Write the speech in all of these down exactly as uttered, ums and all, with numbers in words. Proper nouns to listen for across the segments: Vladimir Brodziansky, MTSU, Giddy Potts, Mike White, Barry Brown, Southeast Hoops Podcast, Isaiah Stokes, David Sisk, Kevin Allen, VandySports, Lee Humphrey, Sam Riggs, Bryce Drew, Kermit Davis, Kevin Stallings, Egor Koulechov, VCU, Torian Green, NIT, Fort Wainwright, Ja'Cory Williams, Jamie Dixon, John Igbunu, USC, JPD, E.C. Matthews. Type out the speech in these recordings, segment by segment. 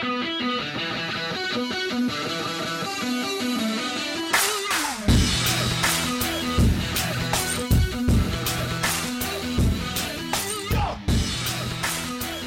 All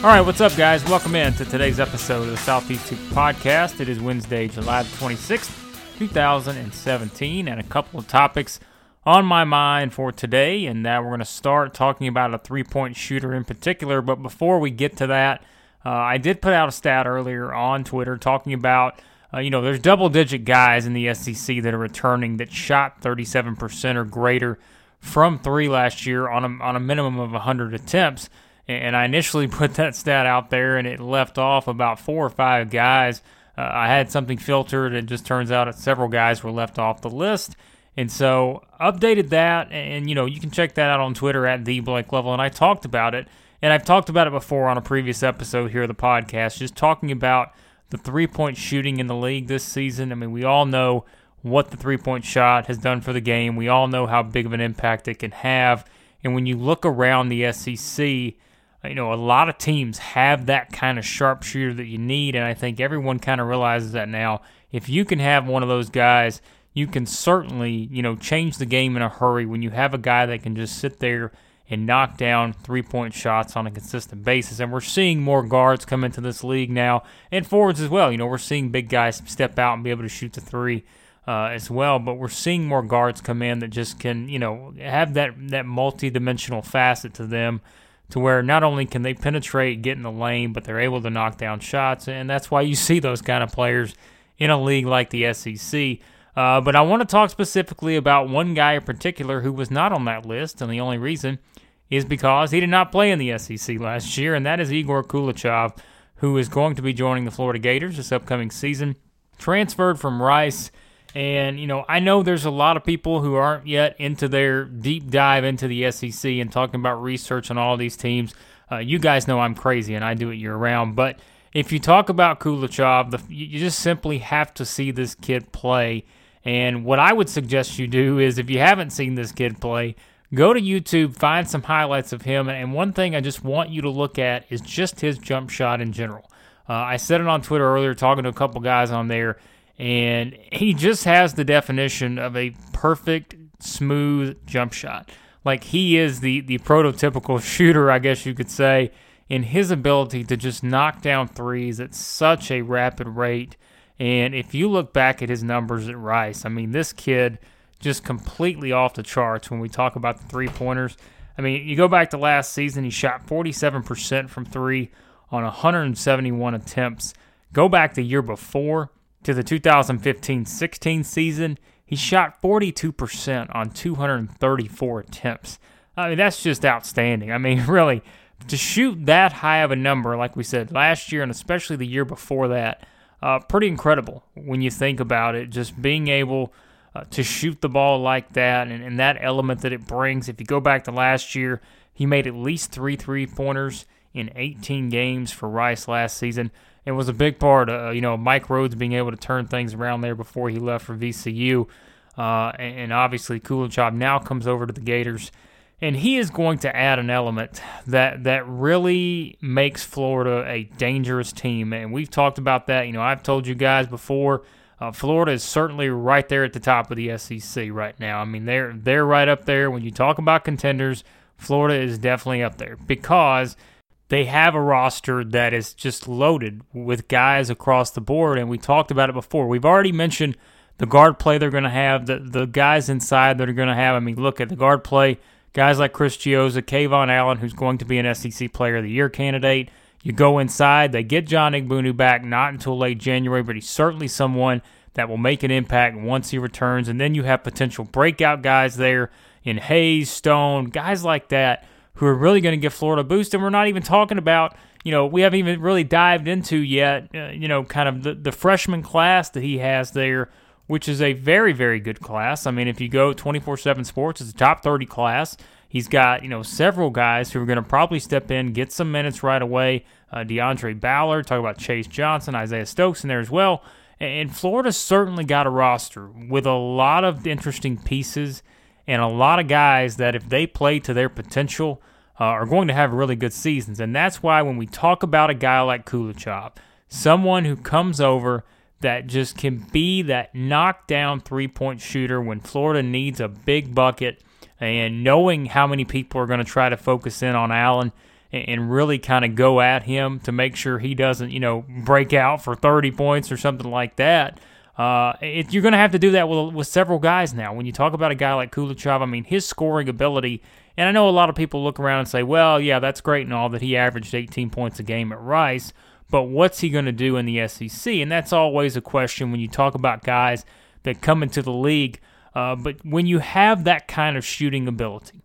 right, what's up, guys? Welcome in to today's episode of the Southeast Hoops Podcast. It is Wednesday, July twenty-sixth, twenty seventeen, and a couple of topics on my mind for today, and now we're going to start talking about a three-point shooter in particular. But before we get to that, uh, I did put out a stat earlier on Twitter talking about, uh, you know, there's double-digit guys in the S E C that are returning that shot thirty-seven percent or greater from three last year on a, on a minimum of one hundred attempts. And I initially put that stat out there, and it left off about four or five guys. Uh, I had something filtered, and it just turns out that several guys were left off the list. And so updated that, and you know you can check that out on Twitter at the Blake Level. And I talked about it, and I've talked about it before on a previous episode here of the podcast, just talking about the three-point shooting in the league this season. I mean, we all know what the three-point shot has done for the game. We all know how big of an impact it can have. And when you look around the S E C, you know, a lot of teams have that kind of sharpshooter that you need, and I think everyone kind of realizes that now. If you can have one of those guys, you can certainly, you know, change the game in a hurry when you have a guy that can just sit there and knock down three-point shots on a consistent basis. And we're seeing more guards come into this league now, and forwards as well. You know, we're seeing big guys step out and be able to shoot the three uh, as well, but we're seeing more guards come in that just can, you know, have that, that multi-dimensional facet to them, to where not only can they penetrate, get in the lane, but they're able to knock down shots, and that's why you see those kind of players in a league like the S E C. Uh, but I want to talk specifically about one guy in particular who was not on that list, and the only reason is because he did not play in the S E C last year, and that is Egor Koulechov, who is going to be joining the Florida Gators this upcoming season, transferred from Rice. And, you know, I know there's a lot of people who aren't yet into their deep dive into the S E C and talking about research on all these teams. Uh, you guys know I'm crazy, and I do it year-round. But if you talk about Koulechov, the, you just simply have to see this kid play. And what I would suggest you do is, if you haven't seen this kid play, go to YouTube, find some highlights of him. And one thing I just want you to look at is just his jump shot in general. Uh, I said it on Twitter earlier, talking to a couple guys on there, and he just has the definition of a perfect, smooth jump shot. Like, he is the, the prototypical shooter, I guess you could say, in his ability to just knock down threes at such a rapid rate. And if you look back at his numbers at Rice, I mean, this kid just completely off the charts when we talk about the three-pointers. I mean, you go back to last season, he shot forty-seven percent from three on one hundred seventy-one attempts. Go back the year before, to the two thousand fifteen sixteen season, he shot forty-two percent on two hundred thirty-four attempts. I mean, that's just outstanding. I mean, really, to shoot that high of a number, like we said, last year and especially the year before that, uh, pretty incredible when you think about it, just being able uh, to shoot the ball like that, and, and that element that it brings. If you go back to last year, he made at least three three-pointers in eighteen games for Rice last season. It was a big part of, you know, Mike Rhodes being able to turn things around there before he left for V C U. Uh, and, and obviously, Koulechov now comes over to the Gators, and he is going to add an element that, that really makes Florida a dangerous team. And we've talked about that. You know, I've told you guys before, uh, Florida is certainly right there at the top of the S E C right now. I mean, they're they're right up there. When you talk about contenders, Florida is definitely up there because they have a roster that is just loaded with guys across the board, and we talked about it before. We've already mentioned the guard play they're going to have, the, the guys inside that are going to have. I mean, look at the guard play. Guys like Chris Gioza, Kayvon Allen, who's going to be an S E C Player of the Year candidate. You go inside, they get John Igbunu back, not until late January, but he's certainly someone that will make an impact once he returns. And then you have potential breakout guys there in Hayes, Stone, guys like that, who are really going to give Florida a boost. And we're not even talking about, you know, we haven't even really dived into yet, uh, you know, kind of the, the freshman class that he has there, which is a very, very good class. I mean, if you go twenty-four seven Sports, it's a top thirty class. He's got, you know, several guys who are going to probably step in, get some minutes right away. Uh, DeAndre Ballard, talk about Chase Johnson, Isaiah Stokes in there as well. And Florida's certainly got a roster with a lot of interesting pieces and a lot of guys that, if they play to their potential, uh, are going to have really good seasons. And that's why when we talk about a guy like Koulechov, Someone who comes over that just can be that knockdown three-point shooter when Florida needs a big bucket. And knowing how many people are going to try to focus in on Allen and really kind of go at him to make sure he doesn't, you know, break out for thirty points or something like that. Uh, it, you're going to have to do that with, with several guys now. When you talk about a guy like Koulechov, I mean, his scoring ability, and I know a lot of people look around and say, well, yeah, that's great and all that he averaged eighteen points a game at Rice, but what's he going to do in the S E C? And that's always a question when you talk about guys that come into the league. Uh, but when you have that kind of shooting ability,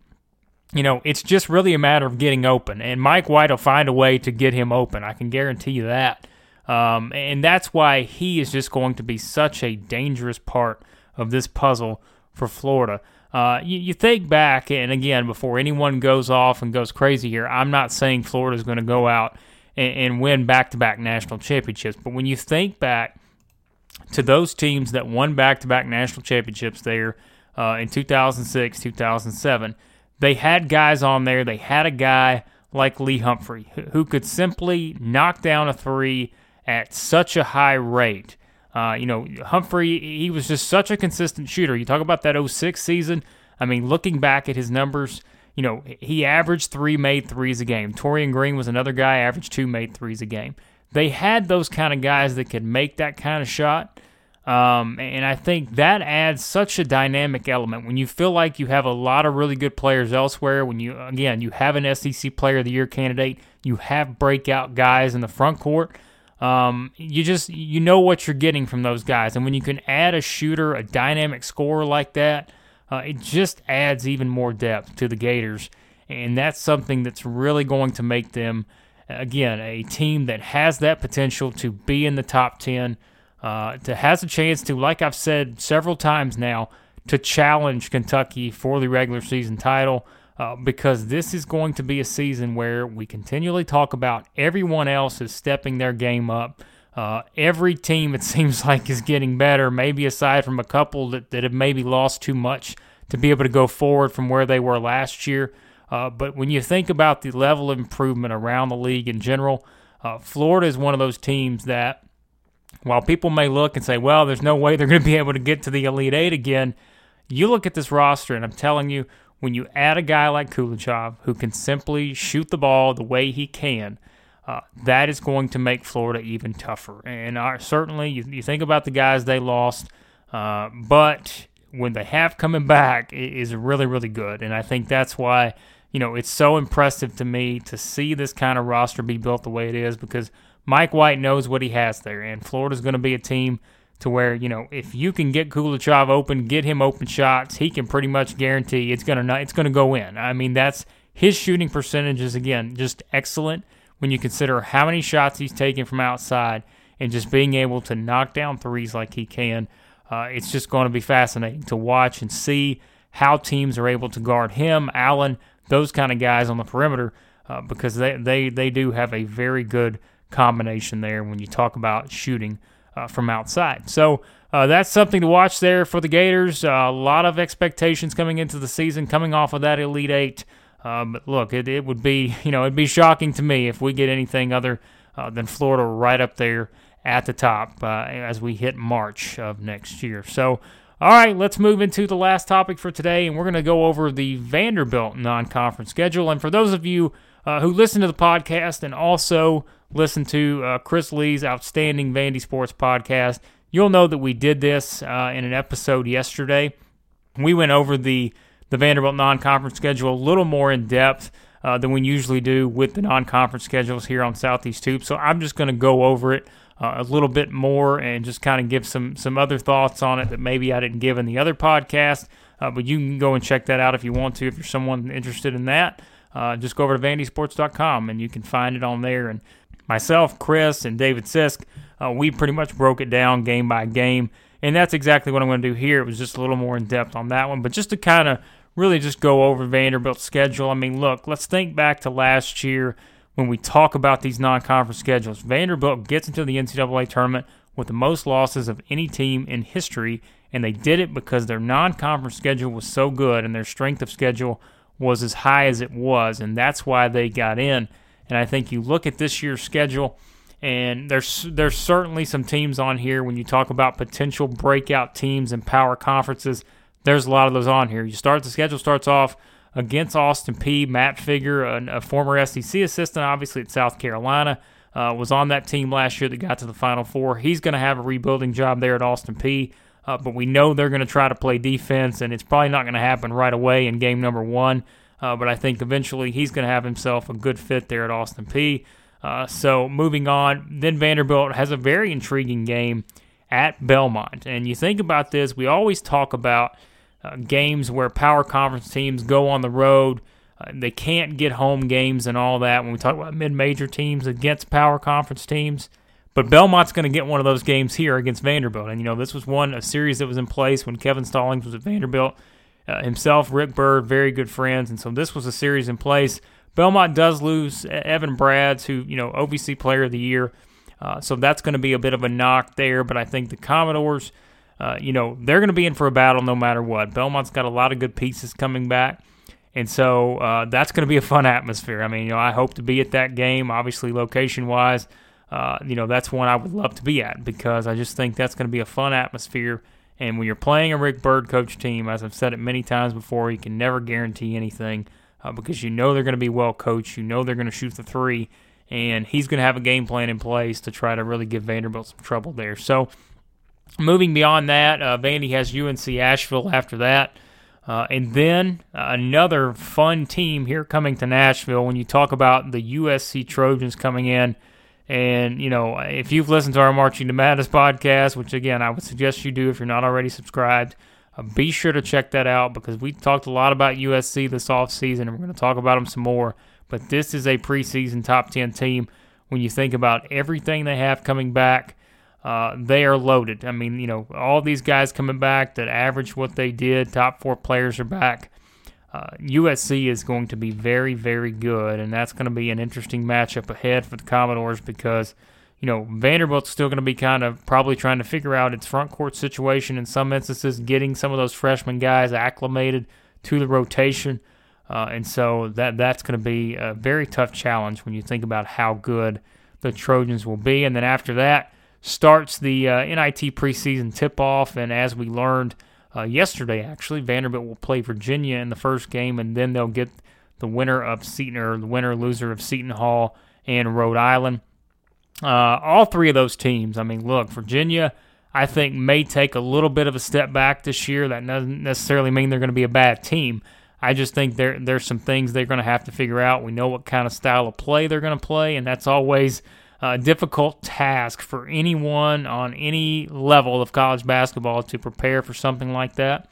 you know, it's just really a matter of getting open. And Mike White will find a way to get him open. I can guarantee you that. Um, and that's why he is just going to be such a dangerous part of this puzzle for Florida. Uh, you, you think back, and again, before anyone goes off and goes crazy here, I'm not saying Florida is going to go out and, and win back-to-back national championships. But when you think back to those teams that won back-to-back national championships there uh, in two thousand six, two thousand seven, they had guys on there. They had a guy like Lee Humphrey who could simply knock down a three at such a high rate. Uh, you know, Humphrey, he was just such a consistent shooter. You talk about that oh six season. I mean, looking back at his numbers, you know, he averaged three made threes a game. Torian Green was another guy, averaged two made threes a game. They had those kind of guys that could make that kind of shot, um, and I think that adds such a dynamic element. When you feel like you have a lot of really good players elsewhere, when you, again, you have an S E C Player of the Year candidate, you have breakout guys in the front court, um, you just, you know what you're getting from those guys. And when you can add a shooter, a dynamic scorer like that, uh, it just adds even more depth to the Gators, and that's something that's really going to make them, again, a team that has that potential to be in the top ten, uh, to has a chance to, like I've said several times now, to challenge Kentucky for the regular season title, uh, because this is going to be a season where we continually talk about everyone else is stepping their game up. Uh, every team, it seems like, is getting better, maybe aside from a couple that, that have maybe lost too much to be able to go forward from where they were last year. Uh, but when you think about the level of improvement around the league in general, uh, Florida is one of those teams that, while people may look and say, well, there's no way they're going to be able to get to the Elite Eight again, you look at this roster, and I'm telling you, when you add a guy like Koulechov who can simply shoot the ball the way he can, uh, that is going to make Florida even tougher. And our, certainly, you, you think about the guys they lost, uh, but when they have coming back, it is really, really good. And I think that's why, you know, it's so impressive to me to see this kind of roster be built the way it is, because Mike White knows what he has there, and Florida's going to be a team to where, you know, if you can get Koulechov open, get him open shots, he can pretty much guarantee it's going to it's going to go in. I mean, that's his shooting percentage is, again, just excellent when you consider how many shots he's taken from outside and just being able to knock down threes like he can. Uh, it's just going to be fascinating to watch and see how teams are able to guard him, Allen, those kind of guys on the perimeter, uh, because they, they, they do have a very good combination there when you talk about shooting uh, from outside. So uh, that's something to watch there for the Gators. Uh, a lot of expectations coming into the season, coming off of that Elite Eight. Uh, but look, it, it would be, you know, it'd be shocking to me if we get anything other uh, than Florida right up there at the top uh, as we hit March of next year. So, all right, let's move into the last topic for today, and we're going to go over the Vanderbilt non-conference schedule. And for those of you uh, who listen to the podcast and also listen to uh, Chris Lee's outstanding VandySports podcast, you'll know that we did this uh, in an episode yesterday. We went over the, the Vanderbilt non-conference schedule a little more in depth uh, than we usually do with the non-conference schedules here on Southeast Hoops. So I'm just going to go over it Uh, a little bit more and just kind of give some some other thoughts on it that maybe I didn't give in the other podcast, uh, but you can go and check that out if you want to. If you're someone interested in that, uh, just go over to Vandy Sports dot com and you can find it on there. And myself, Chris, and David Sisk, uh, we pretty much broke it down game by game, and that's exactly what I'm going to do here. It was just a little more in depth on that one, but just to kind of really just go over Vanderbilt's schedule. I mean, look, let's think back to last year. When we talk about these non-conference schedules, Vanderbilt gets into the N C double A tournament with the most losses of any team in history, and they did it because their non-conference schedule was so good and their strength of schedule was as high as it was, and that's why they got in. And I think you look at this year's schedule, And there's there's certainly some teams on here. When you talk about potential breakout teams and power conferences, there's a lot of those on here. You start the schedule starts off against Austin Peay. Matt Figger, a, a former S E C assistant, obviously at South Carolina, uh, was on that team last year that got to the Final Four. He's going to have a rebuilding job there at Austin Peay, uh, but we know they're going to try to play defense, and it's probably not going to happen right away in game number one. Uh, but I think eventually he's going to have himself a good fit there at Austin Peay. Uh, so moving on, then Vanderbilt has a very intriguing game at Belmont. And you think about this, we always talk about uh, games where power conference teams go on the road. Uh, they can't get home games and all that when we talk about mid-major teams against power conference teams. But Belmont's going to get one of those games here against Vanderbilt. And, you know, this was one, a series that was in place when Kevin Stallings was at Vanderbilt. Uh, himself, Rick Bird, very good friends. And so this was a series in place. Belmont does lose Evan Brads, who, you know, O V C Player of the Year. Uh, so that's going to be a bit of a knock there. But I think the Commodores, uh, you know, they're going to be in for a battle no matter what. Belmont's got a lot of good pieces coming back. And so uh, that's going to be a fun atmosphere. I mean, you know, I hope to be at that game. Obviously, location-wise, uh, you know, that's one I would love to be at because I just think that's going to be a fun atmosphere. And when you're playing a Rick Bird coach team, as I've said it many times before, you can never guarantee anything uh, because you know they're going to be well coached. You know they're going to shoot the three, and he's going to have a game plan in place to try to really give Vanderbilt some trouble there. So moving beyond that, uh, Vandy has U N C Asheville after that. Uh, and then uh, another fun team here coming to Nashville when you talk about the U S C Trojans coming in. And, you know, if you've listened to our Marching to Madness podcast, which, again, I would suggest you do if you're not already subscribed, uh, be sure to check that out because we talked a lot about U S C this offseason, and we're going to talk about them some more. But this is a preseason top ten team. When you think about everything they have coming back, uh, they are loaded. I mean, you know, all these guys coming back that average what they did, top four players are back. Uh, U S C is going to be very, very good, and that's going to be an interesting matchup ahead for the Commodores because, you know, Vanderbilt's still going to be kind of probably trying to figure out its front court situation in some instances, getting some of those freshman guys acclimated to the rotation, uh, and so that that's going to be a very tough challenge when you think about how good the Trojans will be. And then after that starts the uh, N I T preseason tip-off, and as we learned, Uh, yesterday, actually, Vanderbilt will play Virginia in the first game, and then they'll get the winner of Seton, or the winner loser of Seton Hall and Rhode Island. Uh, all three of those teams. I mean, look, Virginia, I think, may take a little bit of a step back this year. That doesn't necessarily mean they're going to be a bad team. I just think there there's some things they're going to have to figure out. We know what kind of style of play they're going to play, and that's always a difficult task for anyone on any level of college basketball to prepare for something like that.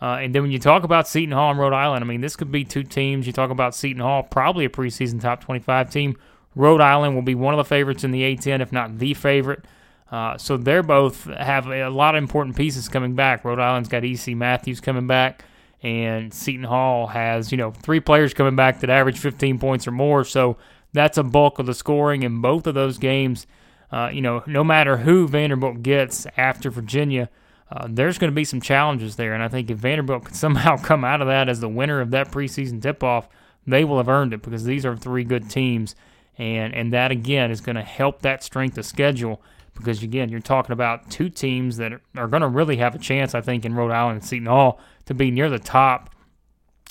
Uh, and then when you talk about Seton Hall and Rhode Island, I mean, this could be two teams. You talk about Seton Hall, probably a preseason top twenty-five team. Rhode Island will be one of the favorites in the A ten, if not the favorite. Uh, so they're both have a lot of important pieces coming back. Rhode Island's got E C. Matthews coming back, and Seton Hall has, you know, three players coming back that average fifteen points or more. So that's a bulk of the scoring in both of those games. Uh, you know, no matter who Vanderbilt gets after Virginia, uh, there's going to be some challenges there. And I think if Vanderbilt could somehow come out of that as the winner of that preseason tip-off, they will have earned it because these are three good teams. And, and that, again, is going to help that strength of schedule because, again, you're talking about two teams that are going to really have a chance, I think, in Rhode Island and Seton Hall to be near the top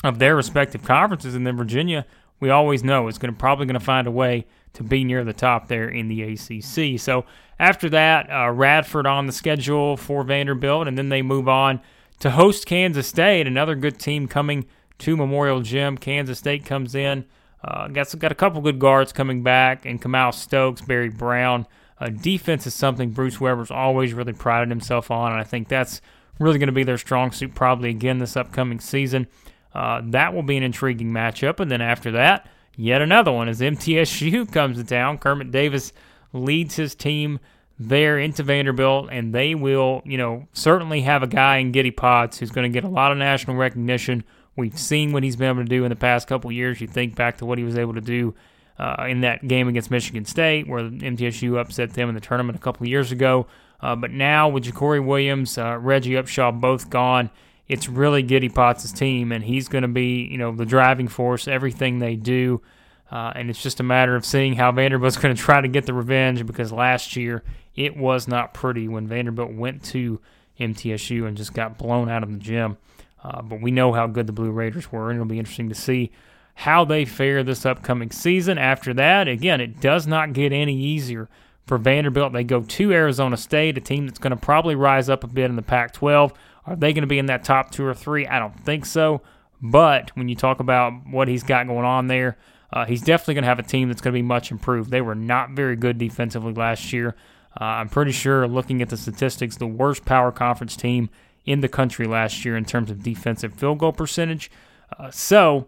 of their respective conferences. And then Virginia, we always know it's going to probably going to find a way to be near the top there in the A C C. So after that, uh, Radford on the schedule for Vanderbilt, and then they move on to host Kansas State, another good team coming to Memorial Gym. Kansas State comes in, uh, got, got a couple good guards coming back, and Kamau Stokes, Barry Brown. Uh, defense is something Bruce Weber's always really prided himself on, and I think that's really going to be their strong suit probably again this upcoming season. Uh, that will be an intriguing matchup. And then after that, yet another one as M T S U comes to town. Kermit Davis leads his team there into Vanderbilt, and they will, you know, certainly have a guy in Giddy Potts who's going to get a lot of national recognition. We've seen what he's been able to do in the past couple years. You think back to what he was able to do uh, in that game against Michigan State where M T S U upset them in the tournament a couple years ago. Uh, but now with Ja'Cory Williams, uh, Reggie Upshaw both gone, it's really Giddy Potts' team, and he's going to be, you know, the driving force, everything they do. Uh, and it's just a matter of seeing how Vanderbilt's going to try to get the revenge, because last year it was not pretty when Vanderbilt went to M T S U and just got blown out of the gym. Uh, but we know how good the Blue Raiders were, and it'll be interesting to see how they fare this upcoming season. After that, again, it does not get any easier for Vanderbilt. They go to Arizona State, a team that's going to probably rise up a bit in the Pac twelve. Are they going to be in that top two or three? I don't think so. But when you talk about what he's got going on there, uh, he's definitely going to have a team that's going to be much improved. They were not very good defensively last year. Uh, I'm pretty sure, looking at the statistics, the worst power conference team in the country last year in terms of defensive field goal percentage. Uh, so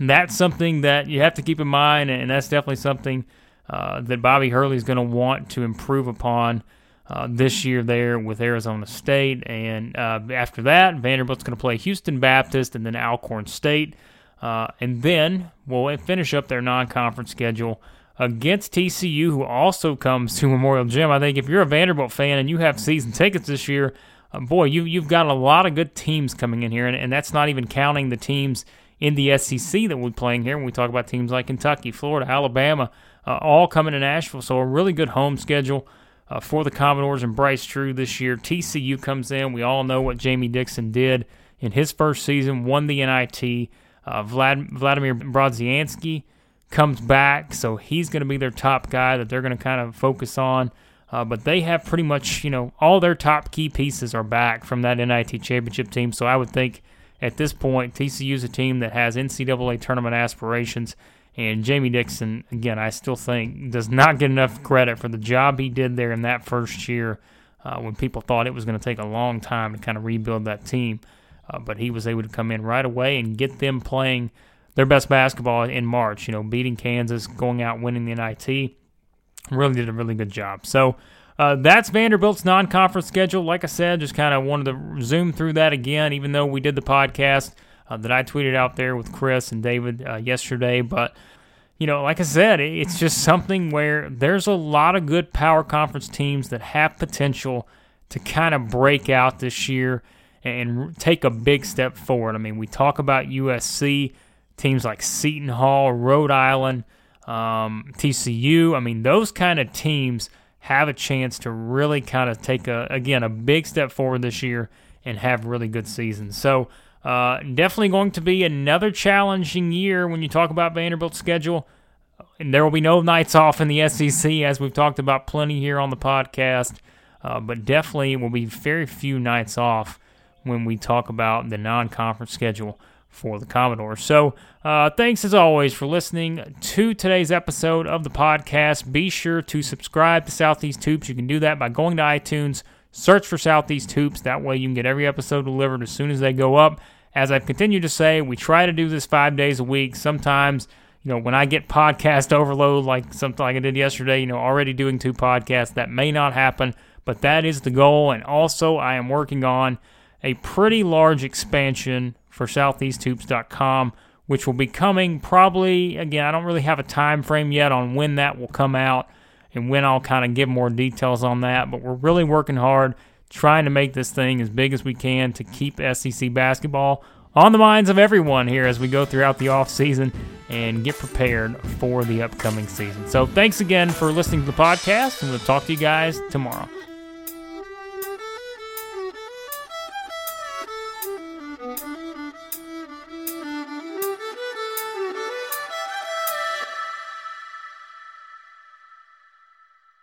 that's something that you have to keep in mind, and that's definitely something uh, that Bobby Hurley is going to want to improve upon uh, this year there with Arizona State. And uh, after that, Vanderbilt's going to play Houston Baptist and then Alcorn State. Uh, and then we'll finish up their non-conference schedule against T C U, who also comes to Memorial Gym. I think if you're a Vanderbilt fan and you have season tickets this year, uh, boy, you, you've got a lot of good teams coming in here, and, and that's not even counting the teams in the S E C that we're playing here when we talk about teams like Kentucky, Florida, Alabama, uh, all coming to Nashville. So a really good home schedule uh, for the Commodores and Bryce Drew this year. T C U comes in. We all know what Jamie Dixon did in his first season, won the N I T. Uh, Vlad- Vladimir Brodziansky comes back, so he's going to be their top guy that they're going to kind of focus on. Uh, but they have pretty much, you know, all their top key pieces are back from that N I T championship team. So I would think at this point, T C U's a team that has N C double A tournament aspirations. And Jamie Dixon, again, I still think does not get enough credit for the job he did there in that first year uh, when people thought it was going to take a long time to kind of rebuild that team. Uh, but he was able to come in right away and get them playing their best basketball in March, you know, beating Kansas, going out, winning the N I T. Really did a really good job. So uh, that's Vanderbilt's non-conference schedule. Like I said, just kind of wanted to zoom through that again, even though we did the podcast uh, that I tweeted out there with Chris and David uh, yesterday. But, you know, like I said, it's just something where there's a lot of good power conference teams that have potential to kind of break out this year and take a big step forward. I mean, we talk about U S C, teams like Seton Hall, Rhode Island, um, T C U. I mean, those kind of teams have a chance to really kind of take, a again, a big step forward this year and have really good seasons. So uh, definitely going to be another challenging year when you talk about Vanderbilt's schedule. And there will be no nights off in the S E C, as we've talked about plenty here on the podcast. Uh, but definitely will be very few nights off when we talk about the non-conference schedule for the Commodores. So uh, thanks, as always, for listening to today's episode of the podcast. Be sure to subscribe to Southeast Hoops. You can do that by going to iTunes, search for Southeast Hoops. That way you can get every episode delivered as soon as they go up. As I've continued to say, we try to do this five days a week. Sometimes, you know, when I get podcast overload, like something like I did yesterday, you know, already doing two podcasts, that may not happen, but that is the goal. And also I am working on a pretty large expansion for southeast hoops dot com, which will be coming probably, again, I don't really have a time frame yet on when that will come out and when I'll kind of give more details on that, but we're really working hard trying to make this thing as big as we can to keep S E C basketball on the minds of everyone here as we go throughout the offseason and get prepared for the upcoming season. So thanks again for listening to the podcast, and we'll talk to you guys tomorrow.